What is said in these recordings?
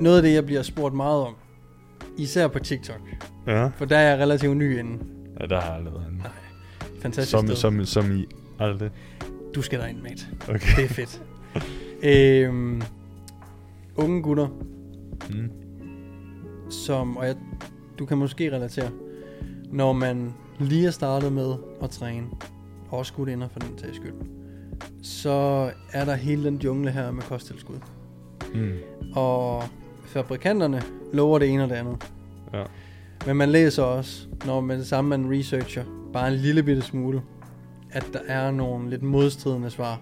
Noget af det, jeg bliver spurgt meget om, især på TikTok, ja. For der er jeg relativt ny inde. Ja, der har jeg aldrig været inde. Nej, fantastisk sted. Som I aldrig? Du skal derind, mate. Okay. Det er fedt. Unge gutter, du kan måske relatere, når man lige er startet med at træne, og også gutinder for den tages skyld, så er der hele den jungle her med kosttilskud. Og fabrikanterne lover det ene og det andet. Ja. Men man læser også, når man det samme man researcher, bare en lille bitte smule, at der er nogle lidt modstridende svar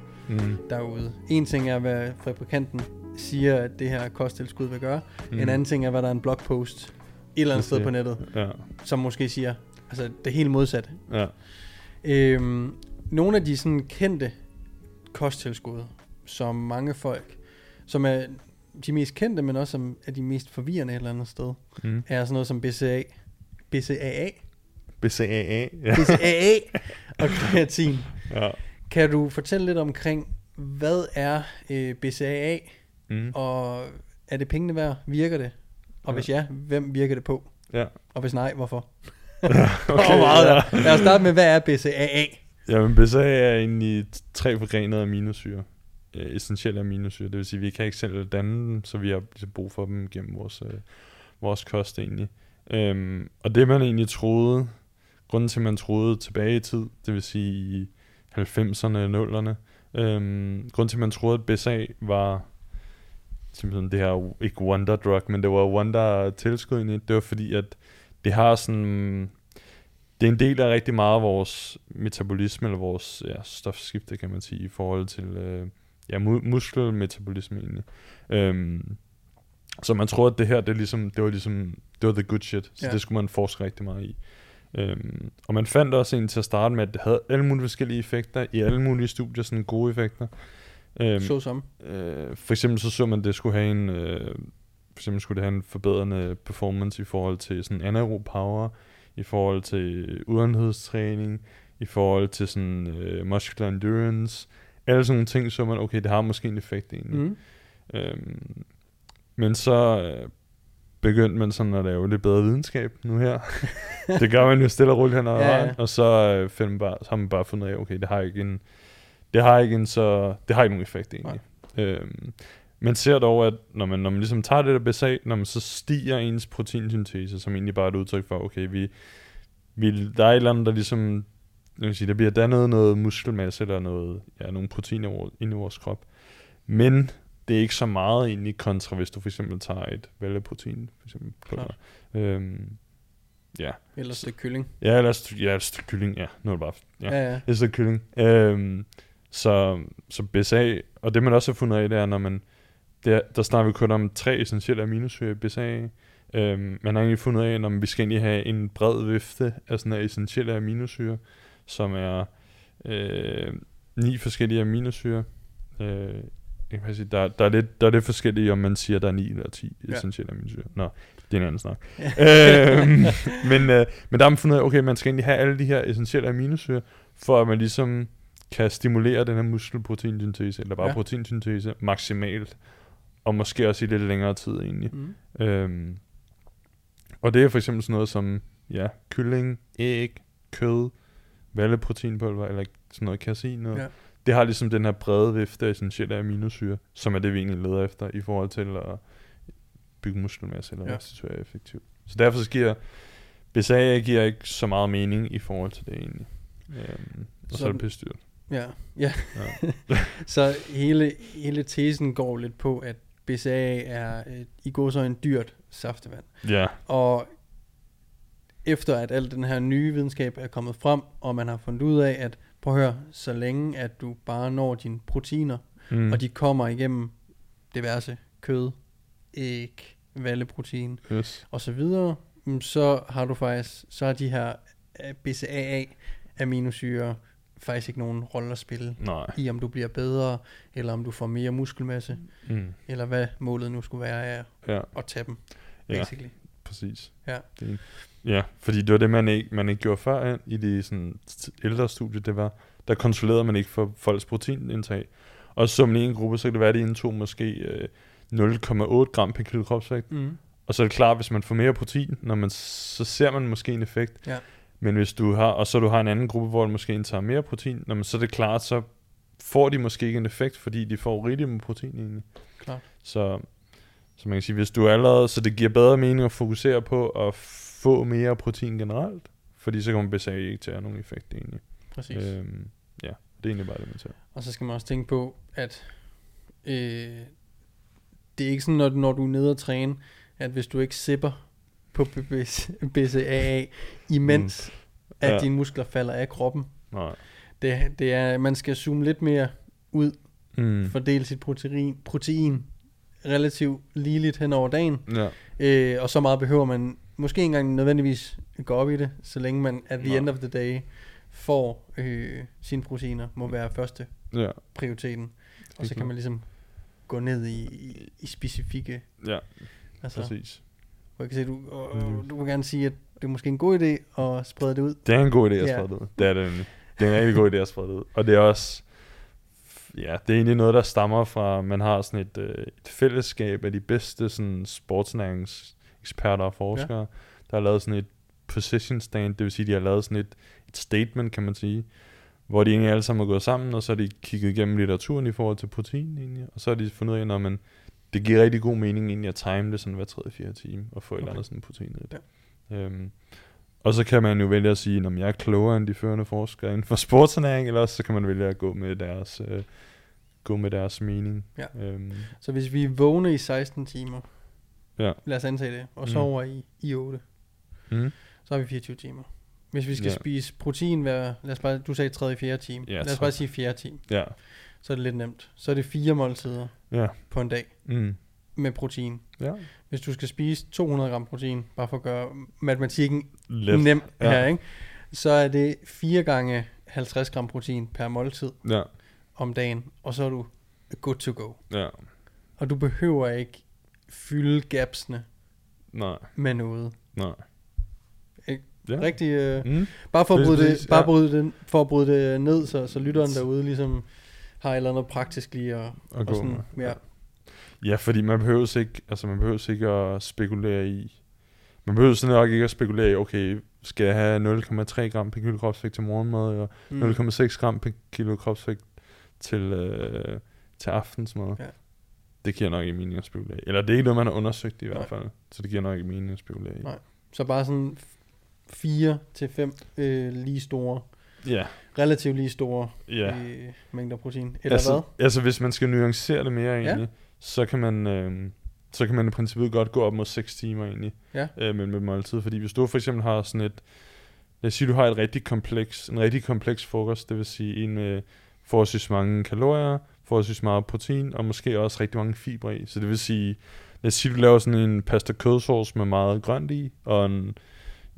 derude. En ting er, hvad fabrikanten siger, at det her kosttilskud vil gøre. En anden ting er, hvad der er en blogpost et eller andet sted på nettet, som måske siger, altså det helt modsatte. Ja. Nogle af de sådan kendte kosttilskud, som mange folk, som er de mest kendte, men også som er de mest forvirrende et eller andet sted, er sådan noget som BCAA og kreatin. Ja. Kan du fortælle lidt omkring, hvad er BCAA, og er det pengene værd? Virker det? Og hvis ja, hvem virker det på? Ja. Og hvis nej, hvorfor? Lad os starte med, hvad er BCAA? Jamen, BCAA er egentlig tre forgrenede aminosyrer. Essentielle aminosyrer, det vil sige, at vi kan ikke selv danne dem, så vi har brug for dem gennem vores kost egentlig. Og det man egentlig troede, grunden til at man troede tilbage i tid, det vil sige i 90'erne og 00'erne, grunden til at man troede, at BCAA var simpelthen det her, ikke wonder drug, men det var wonder tilskud egentlig, det var fordi, at det har sådan, det er en del af rigtig meget af vores metabolisme, eller vores stofskifte, kan man sige, i forhold til muskelmetabolisme egentlig. Så man tror, at det her, det var the good shit. Så det skulle man forske rigtig meget i. Og man fandt også en til at starte med, at det havde alle mulige forskellige effekter, i alle mulige studier, sådan gode effekter. For eksempel så man, at det skulle have en, forbedrende performance i forhold til sådan anaerob power, i forhold til udenhedstræning, i forhold til sådan muscular endurance, alle sådan nogle ting, så man, okay, det har måske en effekt egentlig. Men så begyndte man sådan at lave lidt bedre videnskab nu her. Det gør man jo stille og roligt hen ad vejen, og så har man bare fundet af, okay, det har ikke nogen effekt egentlig. Man ser dog, at når man ligesom tager det der BCAA, så stiger ens proteinsyntese, som egentlig bare er et udtryk for, okay, der er et eller andet, der ligesom, jeg vil sige, der bliver dannet noget muskelmasse eller noget, nogle proteiner inde i vores krop. Men det er ikke så meget egentlig kontra, hvis du for eksempel tager et valgprotein, for eksempel. Eller et stykke kylling. Ja, et stykke kylling, nu er det bare. Et stykke kylling. Så BCAA, og det man også har fundet af, det er, når man, der snakker vi kun om tre essentielle aminosyrer i BCAA. Man har egentlig fundet af, når vi skal egentlig have en bred vifte af sådan her essentielle aminosyrer, som er 9 forskellige aminosyrer. Jeg kan sige, der er lidt forskellige, om man siger, der er 9 eller 10 essentielle aminosyrer. Nå, det er en anden snak. Men der har man fundet af, okay, man skal egentlig have alle de her essentielle aminosyrer, for at man ligesom kan stimulere den her muskelproteinsyntese, eller bare proteinsyntese, maksimalt, og måske også i lidt længere tid egentlig. Og det er for eksempel sådan noget som, kylling, æg, kød, valleproteinpulver, eller sådan noget kasein. Det har ligesom den her brede vifte af essentielle aminosyre, som er det, vi egentlig leder efter, i forhold til at bygge muskelmasse, eller restituere effektivt. Så derfor sker BCAA giver ikke så meget mening i forhold til det egentlig. Og så er det pisse dyrt. Ja. Så hele tesen går lidt på, at BCAA er i gåseøjne dyrt saftevand. Ja. Og efter at al den her nye videnskab er kommet frem, og man har fundet ud af, at prøv at høre, så længe at du bare når dine proteiner, og de kommer igennem diverse kød, æg, valleprotein, og så videre, så har du faktisk, så har de her BCAA-aminosyrer faktisk ikke nogen rolle at spille i, om du bliver bedre, eller om du får mere muskelmasse, eller hvad målet nu skulle være af at tage dem. Basically. Præcis. Ja. Ja, fordi det var det, man ikke gjorde før i de sådan ældre studie, det var, der kontrollerede man ikke for folks proteinindtag. Og som i en gruppe, så kan det være, at de indtog måske 0,8 gram per kilo kropsvægt. Og så er det klart, hvis man får mere protein, når man, så ser man måske en effekt. Ja. Men hvis du har, og så du har en anden gruppe, hvor du måske indtager mere protein, når man, så er det klart, så får de måske ikke en effekt, fordi de får rigtig med protein egentlig. Klart. Så man kan sige, hvis du allerede, så det giver bedre mening at fokusere på at få mere protein generelt, fordi så kommer BCAA ikke til at have nogen effekt egentlig. Præcis. Ja, det er egentlig bare det, man tager. Og så skal man også tænke på, at det er ikke sådan, når du er nede og træne, at hvis du ikke sipper på BCAA imens at dine muskler falder af kroppen. Nej. Det er, man skal zoome lidt mere ud, fordele sit protein relativt ligeligt hen over dagen, og så meget behøver man måske ikke engang nødvendigvis gå op i det, så længe man at the end of the day får sine proteiner, må være første prioriteten, og så kan man ligesom gå ned i specifikke. Ja, altså, præcis. Jeg kan se, du må gerne sige, at det er måske en god idé at sprede det ud. Det er en god idé at sprede det ud. Det er det. Det er en rigtig god idé at sprede det ud. Og det er også, ja, det er egentlig noget, der stammer fra, man har sådan et fællesskab af de bedste sådan sportsnæringseksperter og forskere, der har lavet sådan et position stand, det vil sige, de har lavet sådan et statement, kan man sige, hvor de egentlig alle sammen har gået sammen, og så har de kigget igennem litteraturen i forhold til protein egentlig, og så har de fundet ud af, når man, det giver rigtig god mening egentlig at time det sådan hver 3-4 time og få et eller andet sådan protein i det. Og så kan man jo vælge at sige, om jeg er klogere end de førende forskere inden for sportsernæring, eller også så kan man vælge at gå med deres mening. Ja. Så hvis vi er vågne i 16 timer, lad os antage det, og sover i 8, så har vi 24 timer. Hvis vi skal spise protein hver, lad os bare, du sagde 3-4 time, lad os bare sige 4 time. Ja. Så er det lidt nemt. Så er det 4 måltider på en dag med protein. Ja. Hvis du skal spise 200 gram protein, bare for at gøre matematikken lidt nem her, ikke? Så er det 4 gange 50 gram protein per måltid om dagen, og så er du good to go. Ja. Og du behøver ikke fylde gapsene med noget. Nej. Rigtig, bare for at bryde det ned, så lytteren derude ligesom har et eller andet praktisk lige at gå sådan, med. Ja, fordi man behøver ikke, altså man behøver ikke at spekulere i, man behøver sådan nok ikke at spekulere i, okay, skal jeg have 0,3 gram per kilo kropsvægt til morgenmad, eller 0,6 gram per kilo kropsvægt til aftensmad. Ja. Det giver nok ikke mening at spekulere i. Eller det er ikke noget, man har undersøgt i hvert fald, så det giver nok ikke mening at spekulere i. Nej. Så bare sådan 4-5 lige store, relativt lige store mængder protein. Eller altså, hvad? Altså hvis man skal nuancere det mere egentlig, så kan man i princippet godt gå op mod 6 timer egentlig med måltid. Fordi hvis du for eksempel har sådan et, lad os sige, du har en rigtig kompleks frokost, det vil sige en med forholdsvis mange kalorier, forholdsvis meget protein og måske også rigtig mange fibre i. Så det vil sige, lad os sige, du laver sådan en pasta kødsauce med meget grønt i og en,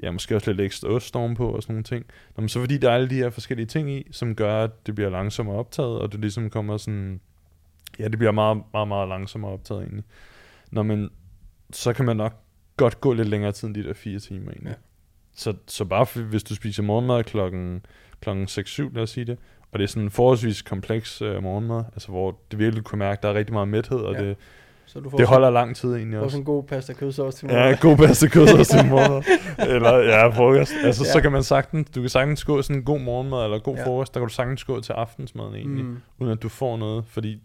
ja, måske også lidt ekstra ost ovenpå og sådan nogle ting. Nå, men så fordi der er alle de her forskellige ting i, som gør, at det bliver langsommere optaget, og du ligesom kommer sådan, ja, det bliver meget, meget, meget langsommere optaget egentlig. Nå, men så kan man nok godt gå lidt længere tid end de der 4 timer egentlig. Ja. Så bare hvis du spiser morgenmad klokken 6-7, lad os sige det, og det er sådan en forholdsvis kompleks morgenmad, altså hvor det virkelig kunne mærke, at der er rigtig meget mæthed, og det... Så du får det holder lang tid egentlig også. Får en god pasta kødsauce til morgen. Ja, god pasta kødsauce til morgen. Eller frokost. Altså så kan man sagtens, du kan sagtens gå sådan en god morgenmad eller god frokost, der kan du sagtens gå til aftensmaden egentlig, uden at du får noget, fordi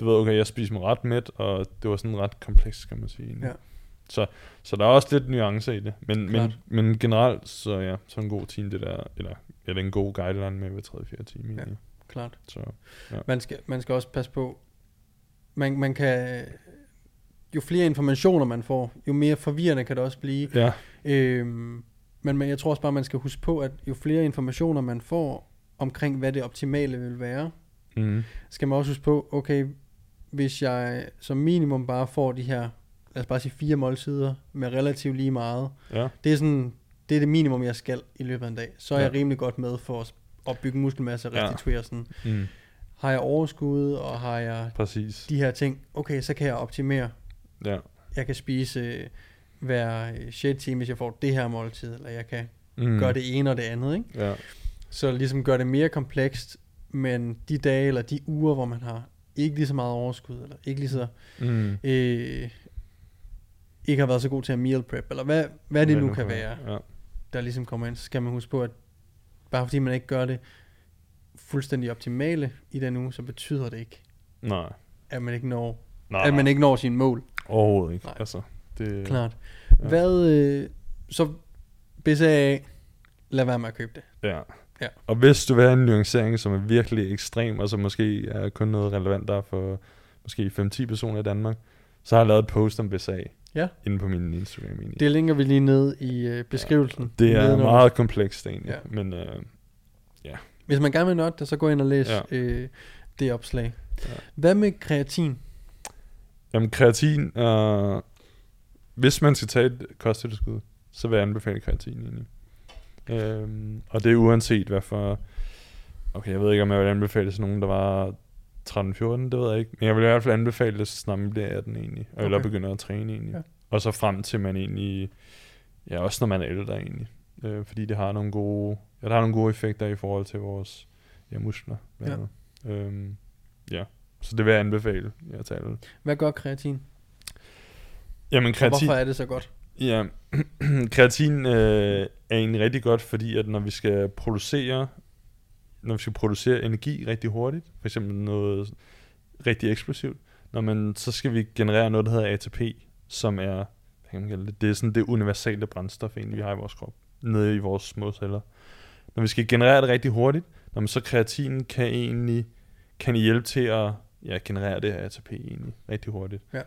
du ved, okay, jeg spiser mig ret mæt, og det var sådan ret kompleks, kan man sige egentlig. Ja. Så der er også lidt nuance i det. Men generelt, så ja, så en god time, det der, eller en god guideline med hver 3-4 time. Ja, klart. Så, ja. Man skal også passe på, man kan, jo flere informationer man får, jo mere forvirrende kan det også blive. Ja. Men jeg tror også bare, man skal huske på, at jo flere informationer man får omkring, hvad det optimale vil være, skal man også huske på, okay, hvis jeg som minimum bare får de her, lad os bare sige 4 måltider med relativt lige meget, ja. Det er det minimum, jeg skal i løbet af en dag. Så er jeg rimelig godt med for at opbygge muskelmasse og restituere sådan. Har jeg overskud, og har jeg de her ting, okay, så kan jeg optimere. Ja. Jeg kan spise hver 6. time, hvis jeg får det her måltid, eller jeg kan gøre det ene og det andet, ikke? Ja. Så ligesom gør det mere komplekst, men de dage eller de uger, hvor man har ikke lige så meget overskud, eller ikke lige så ikke har været så god til at meal prep, eller hvad det nu kan være, der ligesom kommer ind, så skal man huske på, at bare fordi man ikke gør det fuldstændig optimale i den uge, så betyder det ikke, at man ikke når, sine mål. Overhovedet ikke. Altså, det, klart. Ja. Så BCAA, lad være med at købe det. Ja. Ja. Og hvis du vil have en nuancering, som er virkelig ekstrem, og som måske er kun noget relevant der for måske 5-10 personer i Danmark, så har jeg lavet et post om BCAA inde på min Instagram. Egentlig. Det linker vi lige ned i beskrivelsen. Ja, det er nedenunder. Meget komplekst egentlig, men hvis man gerne vil nørde det, så gå ind og læs det opslag. Ja. Hvad med kreatin? Jamen kreatin, hvis man skal tage et kosttilskud, så vil jeg anbefale kreatin egentlig. Og det er uanset hvad for. Okay, jeg ved ikke om jeg vil anbefale til nogen der var 13-14, det ved jeg ikke. Men jeg vil i hvert fald anbefale det, så snart man bliver 18 egentlig. Eller begynder at træne egentlig. Ja. Og så frem til man egentlig, ja, også når man er ældre egentlig. Fordi det har nogle gode, der har nogle gode effekter i forhold til vores muskler. Så det vil jeg anbefale at tale. Hvad gør kreatin? Jamen kreatin, hvorfor er det så godt? Ja, kreatin er egentlig rigtig godt, fordi at når vi skal producere energi rigtig hurtigt, for eksempel noget rigtig eksplosivt, så skal vi generere noget, der hedder ATP, som er, hvad kan man kalde det? Det er sådan det universelle brændstof, egentlig, vi har i vores krop, nede i vores små celler. Når vi skal generere det rigtig hurtigt, så kreatinen kan hjælpe til at generere det her ATP egentlig rigtig hurtigt. Ja.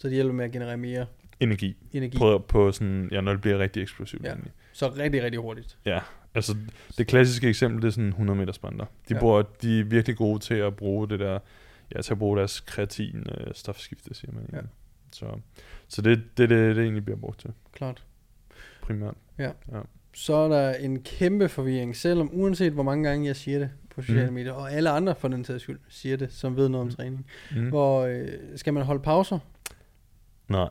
Så det hjælper med at generere mere energi. På sådan, når det bliver rigtig eksplosivt. Ja. Så rigtig, rigtig hurtigt. Ja, altså det klassiske eksempel, det er sådan 100 meter sprinter. De er virkelig gode til at bruge det der, til at bruge deres kreatin stofskifte, siger man egentlig. Ja. Så det egentlig bliver brugt til. Klart. Primært. Ja. Så er der en kæmpe forvirring, selvom uanset hvor mange gange jeg siger det på sociale medier, og alle andre for den sags skyld siger det, som ved noget om træning. Hvor skal man holde pauser? Nej.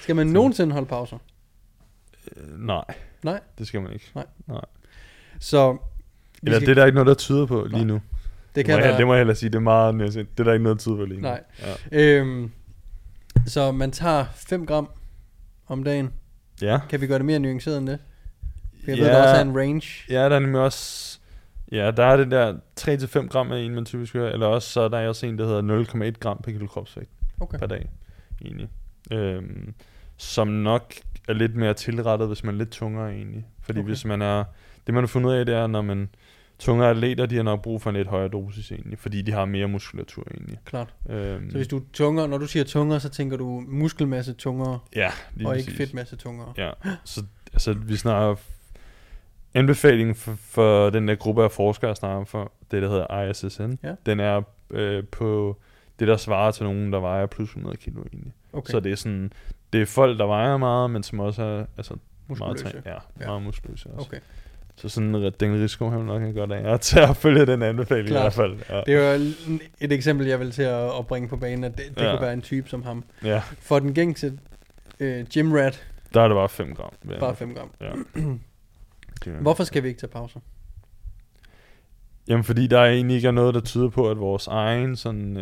Skal man nogensinde holde pauser? Nej. Det skal man ikke. Nej. Så eller det er der ikke noget, der tyder på lige nu. Det må jeg hellere sige, det er meget næsten. Det er der ikke noget, der tyder på lige nu. Nej. Ja. Så man tager 5 gram om dagen. Ja. Kan vi gøre det mere nuanceret end det? Jeg ved, der også er en range. Ja, der er nemlig også... Ja, der er det der 3-5 gram af en, man typisk hører. Eller også, så der er også en, der hedder 0,1 gram per kilo kropsvægt per dag. Egentlig. Som nok er lidt mere tilrettet, hvis man er lidt tungere egentlig. Fordi hvis man er... Det man har fundet ud af, det er, når man... Tungere atleter, de har nok brug for en lidt højere dosis egentlig, fordi de har mere muskulatur egentlig. Klart. Så hvis du er tungere, når du siger tungere, så tænker du muskelmasse tungere, og ikke fedtmasse tungere. Ja, så altså, vi snakker anbefalingen for den der gruppe af forskere, snakker for det, der hedder ISSN. Ja. Den er på det, der svarer til nogen, der vejer plus 100 kilo egentlig. Okay. Så det er sådan, det er folk, der vejer meget, men som også er altså, meget muskuløse også. Okay. Så sådan den risiko har man nok ikke godt af. Jeg tager at følge den anbefaling i hvert fald. Ja. Det er jo et eksempel, jeg vil til at bringe på banen, at det kunne være en type som ham. Ja. For den gængse gym rat, der er det bare 5 gram. Bare 5 gram. Ja. Hvorfor skal vi ikke tage pauser? Jamen fordi der egentlig ikke er noget, der tyder på, at vores egen sådan,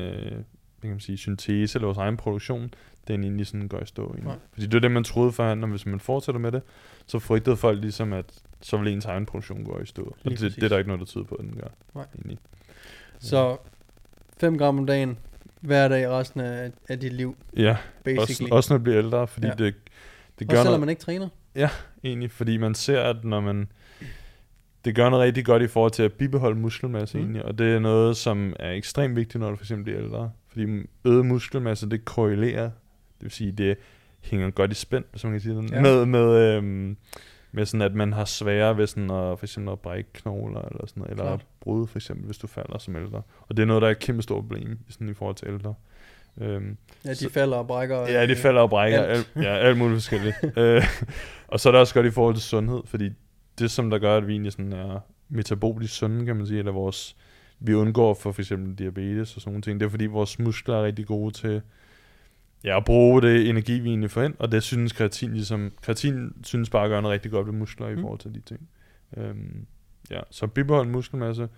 kan man sige, syntese eller vores egen produktion, den egentlig sådan går i stå. Fordi det er det, man troede forhånden, og hvis man fortsætter med det, så frygtede folk ligesom, at så vil ens egen produktion gå i stå. Og det er der ikke noget, der tyder på, at den gør. Nej. Så 5 gram om dagen, hver dag resten af dit liv. Ja, også når du bliver ældre, fordi ja. det gør selvom man ikke træner. Ja, egentlig, fordi man ser, at når man... Det gør noget rigtig godt i forhold til at bibeholde muskelmasse egentlig, og det er noget, som er ekstremt vigtigt, når du for eksempel bliver ældre. Fordi øget muskelmasse, det korrelerer, det vil sige, det hænger godt i spænd, som man kan sige, ja. med sådan, at man har sværere ved sådan at, for eksempel at brække knogler, eller sådan noget, eller at bryde for eksempel, hvis du falder som ældre. Og det er noget, der er et kæmpe stort problem sådan i forhold til ældre. Falder og brækker. Ja, de falder og brækker, alt muligt forskelligt. Og så er det også godt i forhold til sundhed, fordi det, som der gør, at vi egentlig sådan er metabolisk sunde, kan man sige, eller vores, vi undgår for eksempel diabetes og sådan nogle ting, det er fordi vores muskler er rigtig gode til at bruge det energi, vi egentlig får ind, og det synes kreatin ligesom, kreatin synes bare at gøre noget rigtig godt ved muskler i forhold til de ting. Så bibeholde muskelmasse,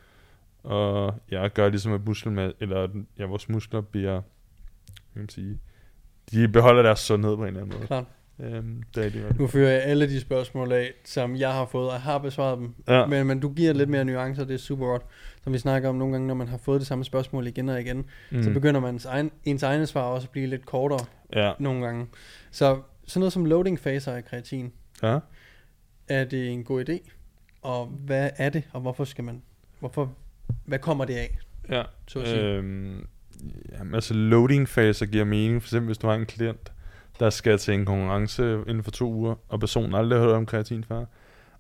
og gør ligesom, at vores muskler bliver, kan man sige, de beholder deres sundhed på en eller anden måde. Klar. Nu fører jeg alle de spørgsmål af, som jeg har fået, og har besvaret dem, men du giver lidt mere nuancer, det er super godt. Som vi snakker om nogle gange, når man har fået det samme spørgsmål igen og igen, så begynder ens egne svar også at blive lidt kortere nogle gange. Så sådan noget som loading faser af kreatin, er det en god idé? Og hvad er det, og hvorfor skal man? Hvad kommer det af? Ja. Så at sige. Loading faser giver mening, for eksempel hvis du har en klient, der skal til en konkurrence inden for 2 uger, og personen aldrig har hørt om kreatin før.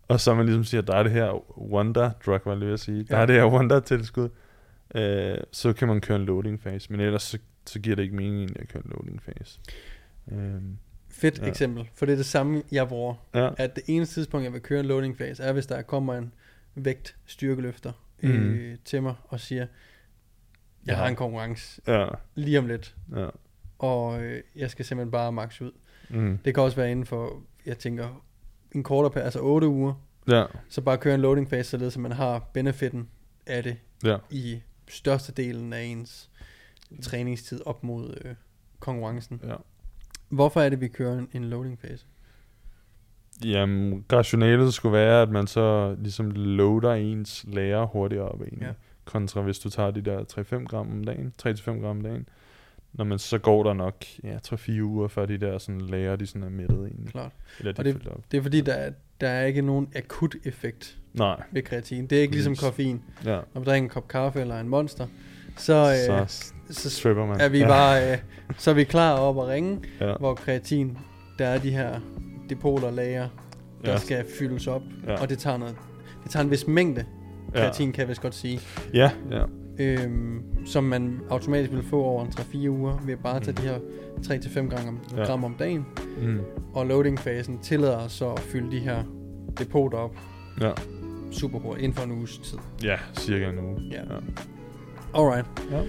Og så man ligesom siger, der er det her wonder drug, var jeg lige ved at sige, der er det her wonder tilskud, så kan man køre en loading phase, men ellers så giver det ikke mening egentlig at køre en loading phase. Fedt eksempel, for det er det samme jeg bruger, at det eneste tidspunkt jeg vil køre en loading phase, er hvis der kommer en vægt styrkeløfter til mig og siger, jeg har en konkurrence lige om lidt, og jeg skal simpelthen bare max ud. Det kan også være inden for, jeg tænker, en kortere periode, altså 8 uger. Ja. Så bare køre en loading phase, således at man har benefitten af det i størstedelen af ens træningstid op mod konkurrencen. Ja. Hvorfor er det, vi kører en loading phase? Jamen, rationalet skulle være, at man så ligesom loader ens lærer hurtigere op egentlig. Ja. Kontra hvis du tager de der 3-5 gram om dagen, 3-5 gram om dagen, når man så går der nok 3-4 uger før de der sådan lærer, de sådan er mættet egentlig. Klart. Eller de det er fordi der er ikke nogen akut effekt ved kreatin. Det er ikke ligesom koffein. Ja. Når man drikker en kop kaffe eller en monster, så stripper man. Er vi bare så er vi klar op at ringe, hvor kreatin, der er de her depoter lager, der skal fyldes op, og det tager en vis mængde. Kreatin kan jeg vist godt sige. Ja, ja. Som man automatisk vil få over en 3-4 uger ved bare at tage de her 3-5 gram om dagen, og loading-fasen tillader os så at fylde de her depoter op super hurtigt inden for en uges tid, cirka en uge. Alright.